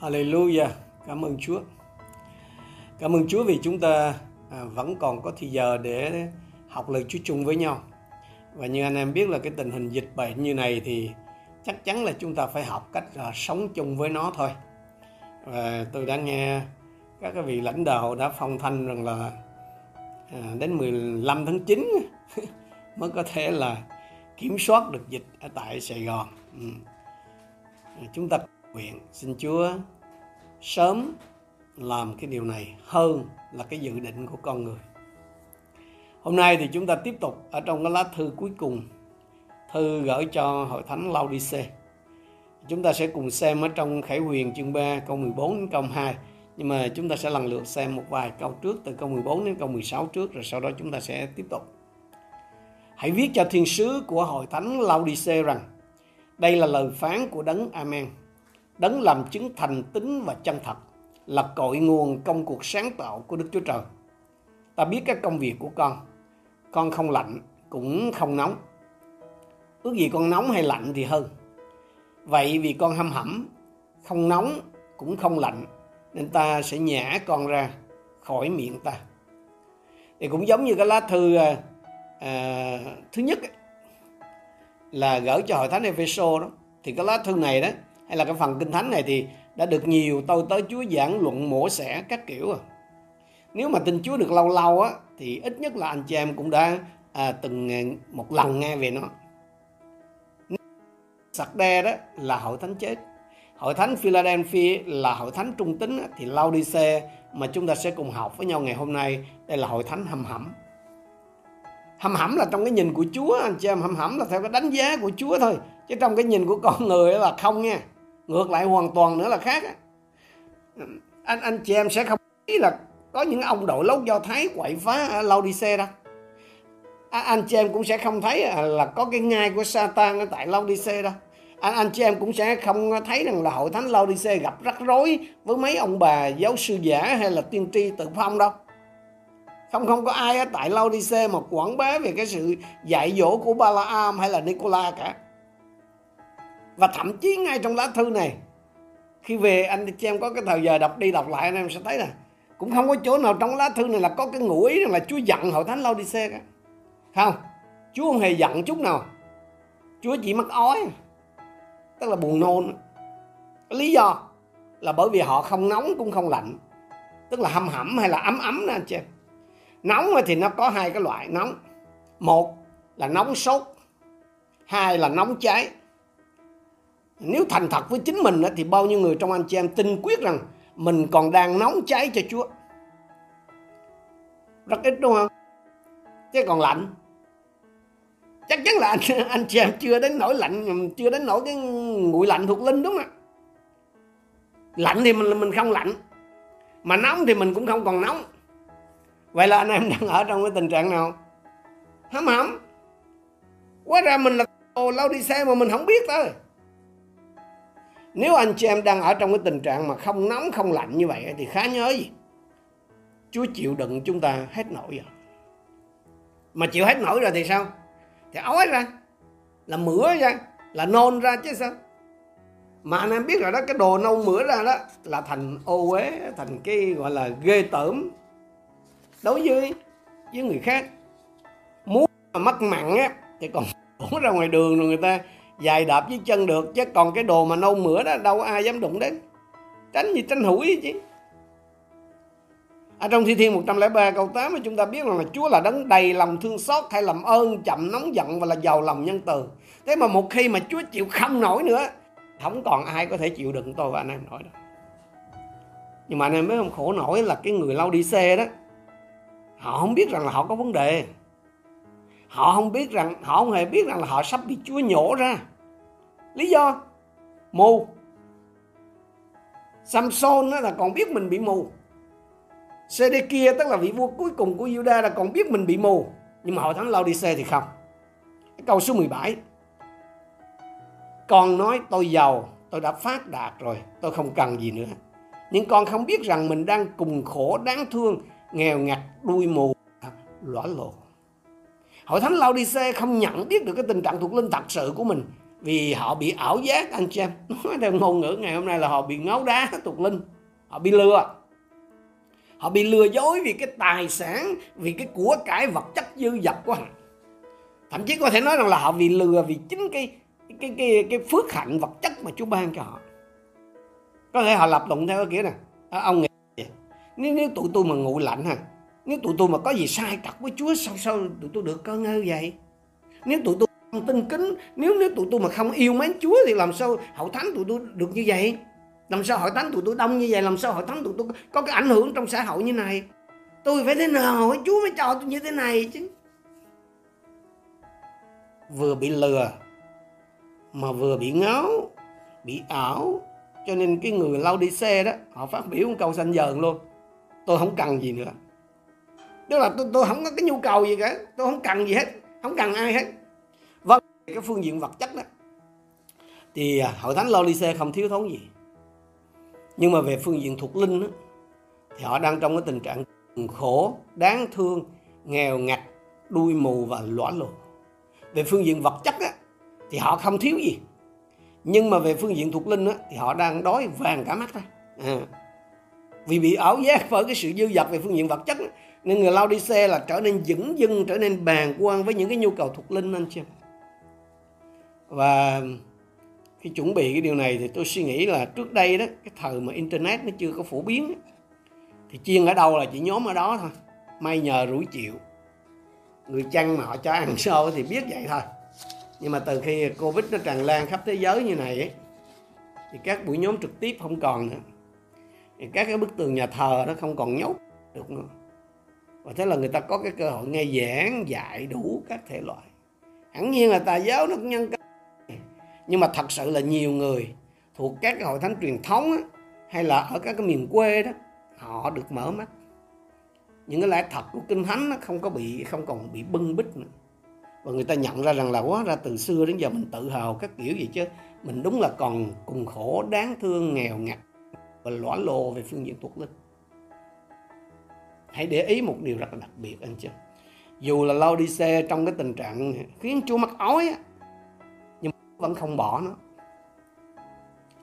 Hallelujah, cảm ơn Chúa. Cảm ơn Chúa vì chúng ta vẫn còn có thời giờ để học lời Chúa chung với nhau. Và như anh em biết là cái tình hình dịch bệnh như này thì chắc chắn là chúng ta phải học cách sống chung với nó thôi. Và tôi đã nghe các vị lãnh đạo đã phong thanh rằng là đến 15 tháng 9 mới có thể là kiểm soát được dịch ở tại Sài Gòn. Chúng ta nguyện xin Chúa sớm làm cái điều này hơn là cái dự định của con người. Hôm nay thì chúng ta tiếp tục ở trong cái lá thư cuối cùng, thư gửi cho Hội Thánh Laodicê. Chúng ta sẽ cùng xem ở trong Khải Huyền chương 3 câu 14 đến câu 2. Nhưng mà chúng ta sẽ lần lượt xem một vài câu trước, từ câu 14 đến câu 16 trước, rồi sau đó chúng ta sẽ tiếp tục. Hãy viết cho thiên sứ của Hội Thánh Laodicê rằng: đây là lời phán của Đấng Amen, Đấng làm chứng thành tín và chân thật, là cội nguồn công cuộc sáng tạo của Đức Chúa Trời. Ta biết các công việc của con không lạnh cũng không nóng. Ước gì con nóng hay lạnh thì hơn. Vậy vì con hăm hẩm, không nóng cũng không lạnh, nên ta sẽ nhả con ra khỏi miệng ta. Thì cũng giống như cái lá thư thứ nhất ấy, là gửi cho Hội Thánh Ê-phê-sô đó. Thì cái lá thư này đó, hay là cái phần Kinh Thánh này thì đã được nhiều tôi tới Chúa giảng luận mổ xẻ các kiểu. Nếu mà tin Chúa được lâu lâu á, thì ít nhất là anh chị em cũng đã từng một lần nghe về nó. Sardes đó là hội thánh chết. Hội thánh Philadelphia là hội thánh trung tín, thì Laodicea mà chúng ta sẽ cùng học với nhau ngày hôm nay, đây là hội thánh hăm hẩm. Hăm hẩm là trong cái nhìn của Chúa, anh chị em, hăm hẩm là theo cái đánh giá của Chúa thôi. Chứ trong cái nhìn của con người là không nha. Ngược lại hoàn toàn nữa là khác. Anh chị em sẽ không thấy là có những ông đội lốt Do Thái quậy phá ở Laodicea đâu. Anh chị em cũng sẽ không thấy là có cái ngai của Satan ở tại Laodicea đâu. Anh chị em cũng sẽ không thấy rằng là hội thánh Laodicea gặp rắc rối với mấy ông bà giáo sư giả hay là tiên tri tự phong đâu. Không có ai ở tại Laodicea mà quảng bá về cái sự dạy dỗ của Balaam hay là Nicola cả. Và thậm chí ngay trong lá thư này, khi về anh chị em có cái thời giờ đọc đi đọc lại, anh em sẽ thấy là cũng không có chỗ nào trong lá thư này là có cái ngụ ý rằng là Chúa giận hội thánh Laodicea cả. Không, Chúa không hề giận chút nào. Chúa chỉ mắc ói, tức là buồn nôn. Lý do là bởi vì họ không nóng cũng không lạnh, tức là hâm hẩm hay là ấm ấm đó anh chị em. Nóng thì nó có hai cái loại nóng. Một là nóng sốt, hai là nóng cháy. Nếu thành thật với chính mình thì bao nhiêu người trong anh chị em tin quyết rằng mình còn đang nóng cháy cho Chúa. Rất ít đúng không? Chứ còn lạnh, chắc chắn là anh chị em chưa đến nỗi lạnh, chưa đến nỗi cái nguội lạnh thuộc linh đúng không ạ? Lạnh thì mình không lạnh, mà nóng thì mình cũng không còn nóng. Vậy là anh em đang ở trong cái tình trạng nào? Hấm hấm. Quá ra mình là Laodicea mà mình không biết thôi. Nếu anh chị em đang ở trong cái tình trạng mà không nóng không lạnh như vậy thì khá nhớ gì? Chúa chịu đựng chúng ta hết nổi rồi. Mà chịu hết nổi rồi thì sao? Thì ói ra, là mửa ra, là nôn ra chứ sao? Mà anh em biết rồi đó, cái đồ nôn mửa ra đó là thành ô uế, thành cái gọi là ghê tởm đối với người khác. Muốn mà mắc mặn á thì còn đổ ra ngoài đường rồi người ta giày đạp với chân được, chứ còn cái đồ mà nôn mửa đó đâu ai dám đụng đến. Tránh gì tránh hủi chứ. Ở trong Thi Thiên 103 câu 8 chúng ta biết rằng là Chúa là Đấng đầy lòng thương xót, hay làm ơn, chậm nóng giận và là giàu lòng nhân từ. Thế mà một khi mà Chúa chịu không nổi nữa, không còn ai có thể chịu đựng tôi và anh em nổi đâu. Nhưng mà anh em mới không khổ nổi là cái người Laodicea đó, họ không biết rằng là họ có vấn đề. Họ không hề biết rằng là họ sắp bị Chúa nhổ ra. Lý do mù. Samson là còn biết mình bị mù. Sê-đê-kia tức là vị vua cuối cùng của Giu-đa là còn biết mình bị mù. Nhưng mà hội thánh Laodicea thì không. Câu số 17: con nói tôi giàu, tôi đã phát đạt rồi, tôi không cần gì nữa. Nhưng con không biết rằng mình đang cùng khổ đáng thương, nghèo ngặt, đuôi mù, lõa lồ. Hội thánh Laodicea không nhận biết được cái tình trạng thuộc linh thật sự của mình. vì họ bị ảo giác. Anh chị em, nói theo ngôn ngữ ngày hôm nay là họ bị ngáo đá tục linh, họ bị lừa, họ bị lừa dối vì cái tài sản, vì cái của cải vật chất dư dật của họ. Thậm chí có thể nói rằng là họ bị lừa vì chính cái phước hạnh vật chất mà Chúa ban cho họ. Có thể họ lập luận theo cái kiểu này: ông nghĩ vậy, nếu tụi tôi mà ngủ lạnh ha, nếu tụi tôi mà có gì sai trật với Chúa, sao tụi tôi được cơ ngơi vậy? Nếu tụi tôi không tin kính, nếu tụi tôi mà không yêu mến Chúa thì làm sao hội thánh tụi tôi được như vậy? Làm sao hội thánh tụi tôi đông như vậy? Làm sao hội thánh tụi tôi có cái ảnh hưởng trong xã hội như này? Tôi phải thế nào Chúa mới cho tôi như thế này chứ? Vừa bị lừa mà vừa bị ngáo, bị ảo. Cho nên cái người Laodicê đó, họ phát biểu một câu xanh dờn luôn: tôi không cần gì nữa. Tức là tôi không có cái nhu cầu gì cả, tôi không cần gì hết, không cần ai hết. Vâng, cái phương diện vật chất đó thì hội thánh Laodicê không thiếu thốn gì, nhưng mà về phương diện thuộc linh đó, thì họ đang trong cái tình trạng khổ, đáng thương, nghèo ngặt, đuôi mù và lõa lồ. Về phương diện vật chất đó, thì họ không thiếu gì, nhưng mà về phương diện thuộc linh đó, thì họ đang đói vàng cả mắt ra. Vì bị ảo giác bởi cái sự dư dật về phương diện vật chất đó, nên người Laodicea là trở nên dửng dưng, trở nên bàng quan với những cái nhu cầu thuộc linh, anh chị. Và khi chuẩn bị cái điều này thì tôi suy nghĩ là trước đây đó, cái thời mà internet nó chưa có phổ biến đó, thì chiên ở đâu là chỉ nhóm ở đó thôi, may nhờ rủi chịu. Người chăn mà họ cho ăn sâu thì biết vậy thôi. Nhưng mà từ khi Covid nó tràn lan khắp thế giới như này ấy, thì các buổi nhóm trực tiếp không còn nữa, thì các cái bức tường nhà thờ nó không còn nhốt được nữa. Và thế là người ta có cái cơ hội nghe giảng, dạy đủ các thể loại. Hẳn nhiên là tà giáo nó cũng nhân cơ. Nhưng mà thật sự là nhiều người thuộc các cái hội thánh truyền thống á, hay là ở các cái miền quê đó, họ được mở mắt. Những cái lẽ thật của Kinh Thánh nó không còn bị bưng bít nữa. Và người ta nhận ra rằng là hóa ra từ xưa đến giờ mình tự hào các kiểu gì chứ, mình đúng là còn cùng khổ, đáng thương, nghèo ngặt và lõa lồ về phương diện thuộc linh. Hãy để ý một điều rất là đặc biệt, anh chị. Dù là Laodicea trong cái tình trạng khiến Chúa mắc ói, nhưng vẫn không bỏ nó.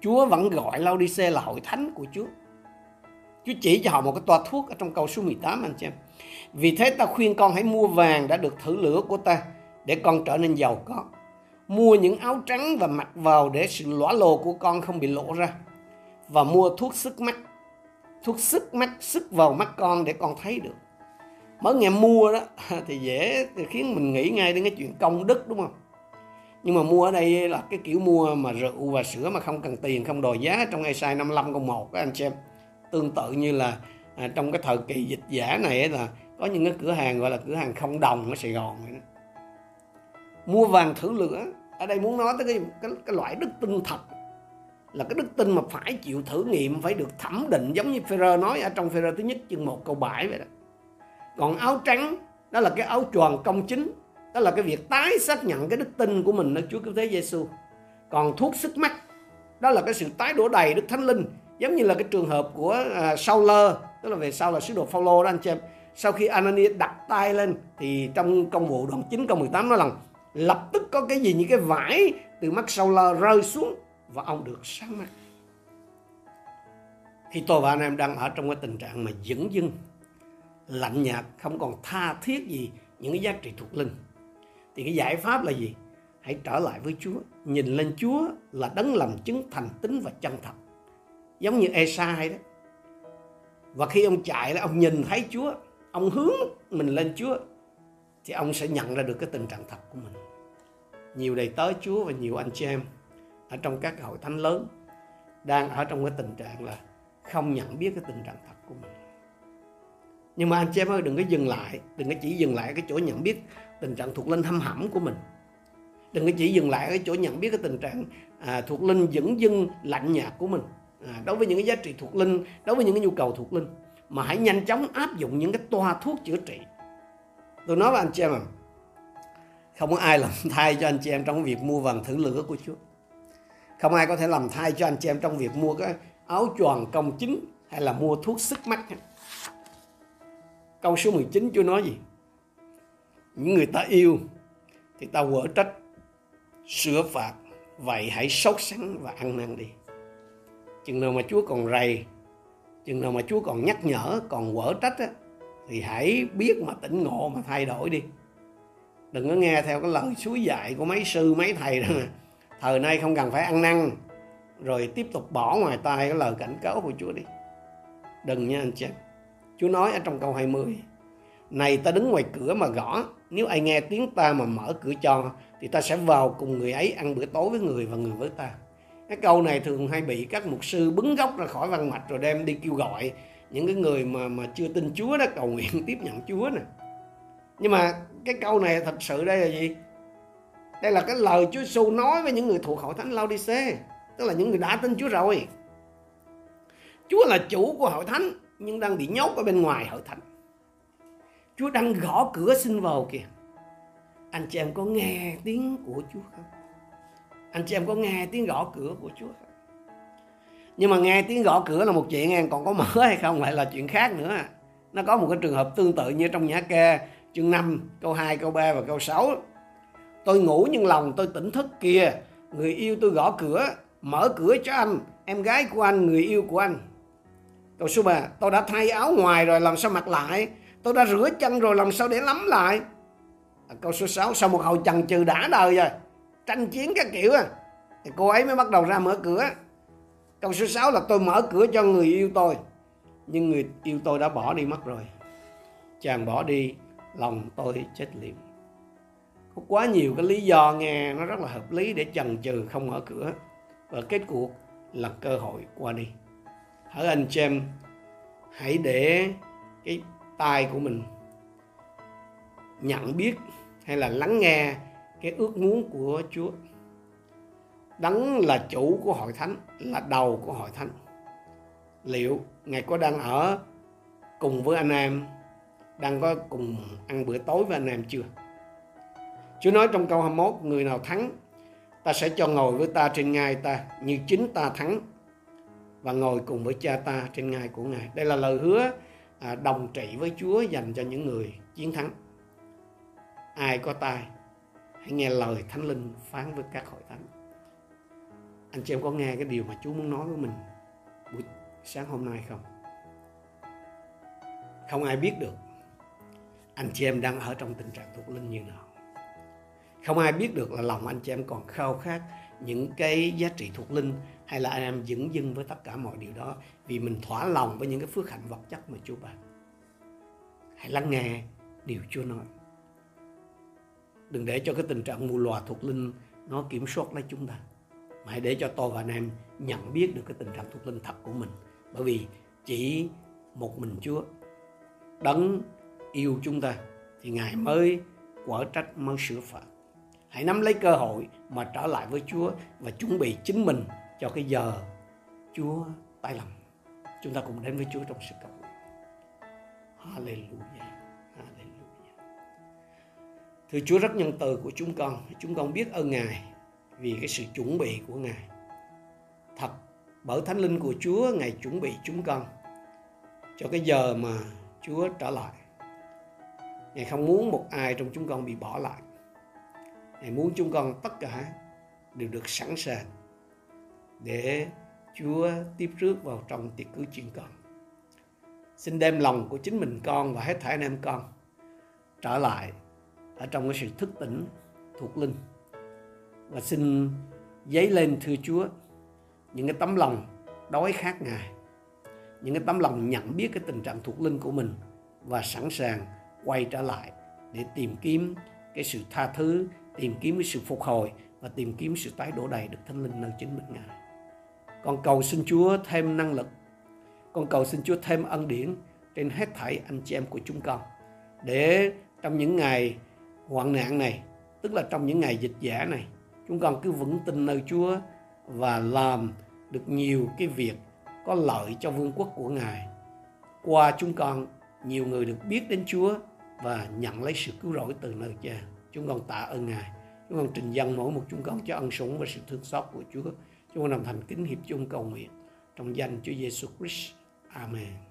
Chúa vẫn gọi Laodicea là hội thánh của Chúa. Chúa chỉ cho họ một cái toa thuốc ở trong câu số 18, anh chị em. Vì thế ta khuyên con hãy mua vàng đã được thử lửa của ta, để con trở nên giàu có. Mua những áo trắng và mặc vào, để sự lõa lồ của con không bị lộ ra. Và mua thuốc sức mắt sức vào mắt con, để con thấy được. Mới nghe mua đó thì dễ khiến mình nghĩ ngay đến cái chuyện công đức, đúng không? Nhưng mà mua ở đây là cái kiểu mua mà rượu và sữa mà không cần tiền, không đòi giá, trong Esai 55 câu 1 đó, anh chị em. Tương tự như là trong cái thời kỳ dịch giả này là có những cái cửa hàng gọi là cửa hàng không đồng ở Sài Gòn vậy đó. Mua vàng thử lửa ở đây muốn nói tới cái loại đức tin thật, là cái đức tin mà phải chịu thử nghiệm, phải được thẩm định, giống như Phê-rơ nói ở trong Phê-rơ thứ nhất chương 1 câu 7 vậy đó. Còn áo trắng đó là cái áo choàng công chính, đó là cái việc tái xác nhận cái đức tin của mình ở Chúa Cứu Thế Giê-xu. Còn thuốc sức mắt đó là cái sự tái đổ đầy Đức Thánh Linh, giống như là cái trường hợp của Sauler, tức là về sau là sứ đồ Paulo đó, anh chị em. Sau khi Ananias đặt tay lên thì trong công vụ đoạn 9 câu 18 nói rằng lập tức có cái gì như cái vải từ mắt Sauler rơi xuống và ông được sáng mắt. Khi tôi và anh em đang ở trong cái tình trạng mà dửng dưng, lạnh nhạt, không còn tha thiết gì những cái giá trị thuộc linh, thì cái giải pháp là gì? Hãy trở lại với Chúa, nhìn lên Chúa là đấng làm chứng thành tín và chân thật, giống như Esai đó. Và khi ông chạy đó, ông nhìn thấy Chúa, ông hướng mình lên Chúa, thì ông sẽ nhận ra được cái tình trạng thật của mình. Nhiều đầy tớ Chúa và nhiều anh chị em ở trong các hội thánh lớn đang ở trong cái tình trạng là không nhận biết cái tình trạng thật của mình. Nhưng mà anh chị em ơi, đừng có dừng lại, đừng có chỉ dừng lại cái chỗ nhận biết tình trạng thuộc linh hâm hẩm của mình. Đừng có chỉ dừng lại cái chỗ nhận biết cái tình trạng thuộc linh dửng dưng, lạnh nhạt của mình. Đối với những cái giá trị thuộc linh, đối với những cái nhu cầu thuộc linh, mà hãy nhanh chóng áp dụng những cái toa thuốc chữa trị. Tôi nói với anh chị em à, không có ai làm thay cho anh chị em trong việc mua vàng thử lửa của Chúa. Không ai có thể làm thay cho anh chị em trong việc mua cái áo choàng công chính hay là mua thuốc sức mắt. Câu số 19 Chúa nói gì? Những người ta yêu thì ta quở trách, sửa phạt vậy hãy sốt sắng và ăn năn đi. Chừng nào mà Chúa còn rầy, chừng nào mà Chúa còn nhắc nhở, còn quở trách á, thì hãy biết mà tỉnh ngộ mà thay đổi đi. Đừng có nghe theo cái lời suối dạy của mấy sư mấy thầy đó mà thời nay không cần phải ăn năn, rồi tiếp tục bỏ ngoài tai cái lời cảnh cáo của Chúa đi. Đừng nha anh chị. Chúa nói ở trong câu 20: Này, ta đứng ngoài cửa mà gõ, nếu ai nghe tiếng ta mà mở cửa cho thì ta sẽ vào cùng người ấy ăn bữa tối với người và người với ta. Cái câu này thường hay bị các mục sư bứng gốc ra khỏi văn mạch rồi đem đi kêu gọi những cái người mà chưa tin Chúa đó cầu nguyện tiếp nhận Chúa nè. Nhưng mà cái câu này thật sự đây là gì? Đây là cái lời Chúa Giê-xu nói với những người thuộc hội thánh Laodicê, tức là những người đã tin Chúa rồi. Chúa là chủ của hội thánh nhưng đang bị nhốt ở bên ngoài hội thánh. Chúa đang gõ cửa xin vào kìa. Anh chị em có nghe tiếng của Chúa không? Anh chị em có nghe tiếng gõ cửa của Chúa không? Nhưng mà nghe tiếng gõ cửa là một chuyện, em còn có mở hay không lại là chuyện khác nữa. Nó có một cái trường hợp tương tự như trong Nhã ca chương 5 câu 2, câu 3 và câu 6. Tôi ngủ nhưng lòng tôi tỉnh thức kìa, người yêu tôi gõ cửa, mở cửa cho anh, em gái của anh, người yêu của anh. Câu số 3, tôi đã thay áo ngoài rồi làm sao mặc lại, tôi đã rửa chân rồi làm sao để lắm lại. Câu số 6, sau một hồi chần chừ đã đời rồi, tranh chiến các kiểu thì cô ấy mới bắt đầu ra mở cửa. Câu số 6 là tôi mở cửa cho người yêu tôi, nhưng người yêu tôi đã bỏ đi mất rồi. Chàng bỏ đi, lòng tôi chết liệm. Có quá nhiều cái lý do nghe nó rất là hợp lý để chần chừ không mở cửa, và kết cuộc là cơ hội qua đi. Hỡi anh chị em, hãy để cái tai của mình nhận biết hay là lắng nghe cái ước muốn của Chúa. Đấng là chủ của hội thánh, là đầu của hội thánh. Liệu Ngài có đang ở cùng với anh em, đang có cùng ăn bữa tối với anh em chưa? Chúa nói trong câu 21, người nào thắng, ta sẽ cho ngồi với ta trên ngai ta, như chính ta thắng và ngồi cùng với cha ta trên ngai của Ngài. Đây là lời hứa đồng trị với Chúa dành cho những người chiến thắng. Ai có tai, hãy nghe lời Thánh Linh phán với các hội thánh. Anh chị em có nghe cái điều mà Chúa muốn nói với mình buổi sáng hôm nay không? Không ai biết được anh chị em đang ở trong tình trạng thuộc linh như nào. Không ai biết được là lòng anh chị em còn khao khát những cái giá trị thuộc linh, hay là anh em dửng dưng với tất cả mọi điều đó vì mình thỏa lòng với những cái phước hạnh vật chất mà Chúa ban. Hãy lắng nghe điều Chúa nói. Đừng để cho cái tình trạng mù lòa thuộc linh nó kiểm soát lấy chúng ta, mà hãy để cho tôi và anh em nhận biết được cái tình trạng thuộc linh thật của mình. Bởi vì chỉ một mình Chúa, Đấng yêu chúng ta, thì Ngài mới quở trách, mới sửa phạt. Hãy nắm lấy cơ hội mà trở lại với Chúa và chuẩn bị chính mình cho cái giờ Chúa tái lâm. Chúng ta cùng đến với Chúa trong sự cầu nguyện. Hallelujah, hallelujah. Thưa Chúa rất nhân từ của chúng con biết ơn Ngài vì cái sự chuẩn bị của Ngài. Thật, bởi Thánh Linh của Chúa, Ngài chuẩn bị chúng con cho cái giờ mà Chúa trở lại. Ngài không muốn một ai trong chúng con bị bỏ lại. Ngài muốn chúng con tất cả đều được sẵn sàng để Chúa tiếp rước vào trong tiệc cưới chiên con. Xin đem lòng của chính mình con và hết thảy anh em con trở lại ở trong cái sự thức tỉnh thuộc linh, và xin dấy lên thưa Chúa những cái tấm lòng đói khát Ngài, những cái tấm lòng nhận biết cái tình trạng thuộc linh của mình và sẵn sàng quay trở lại để tìm kiếm cái sự tha thứ, tìm kiếm cái sự phục hồi và tìm kiếm sự tái đổ đầy được Thánh Linh nơi chính mình Ngài. Con cầu xin Chúa thêm năng lực, con cầu xin Chúa thêm ân điển trên hết thảy anh chị em của chúng con, để trong những ngày hoạn nạn này, tức là trong những ngày dịch giả này, chúng con cứ vững tin nơi Chúa và làm được nhiều cái việc có lợi cho vương quốc của Ngài. Qua chúng con, nhiều người được biết đến Chúa và nhận lấy sự cứu rỗi từ nơi Cha. Chúng con tạ ơn Ngài. Chúng con trình dâng mỗi một chúng con cho ân sủng và sự thương xót của Chúa. Chúng con đồng thành kính hiệp chung cầu nguyện trong danh Chúa Giê-xu Christ. Amen.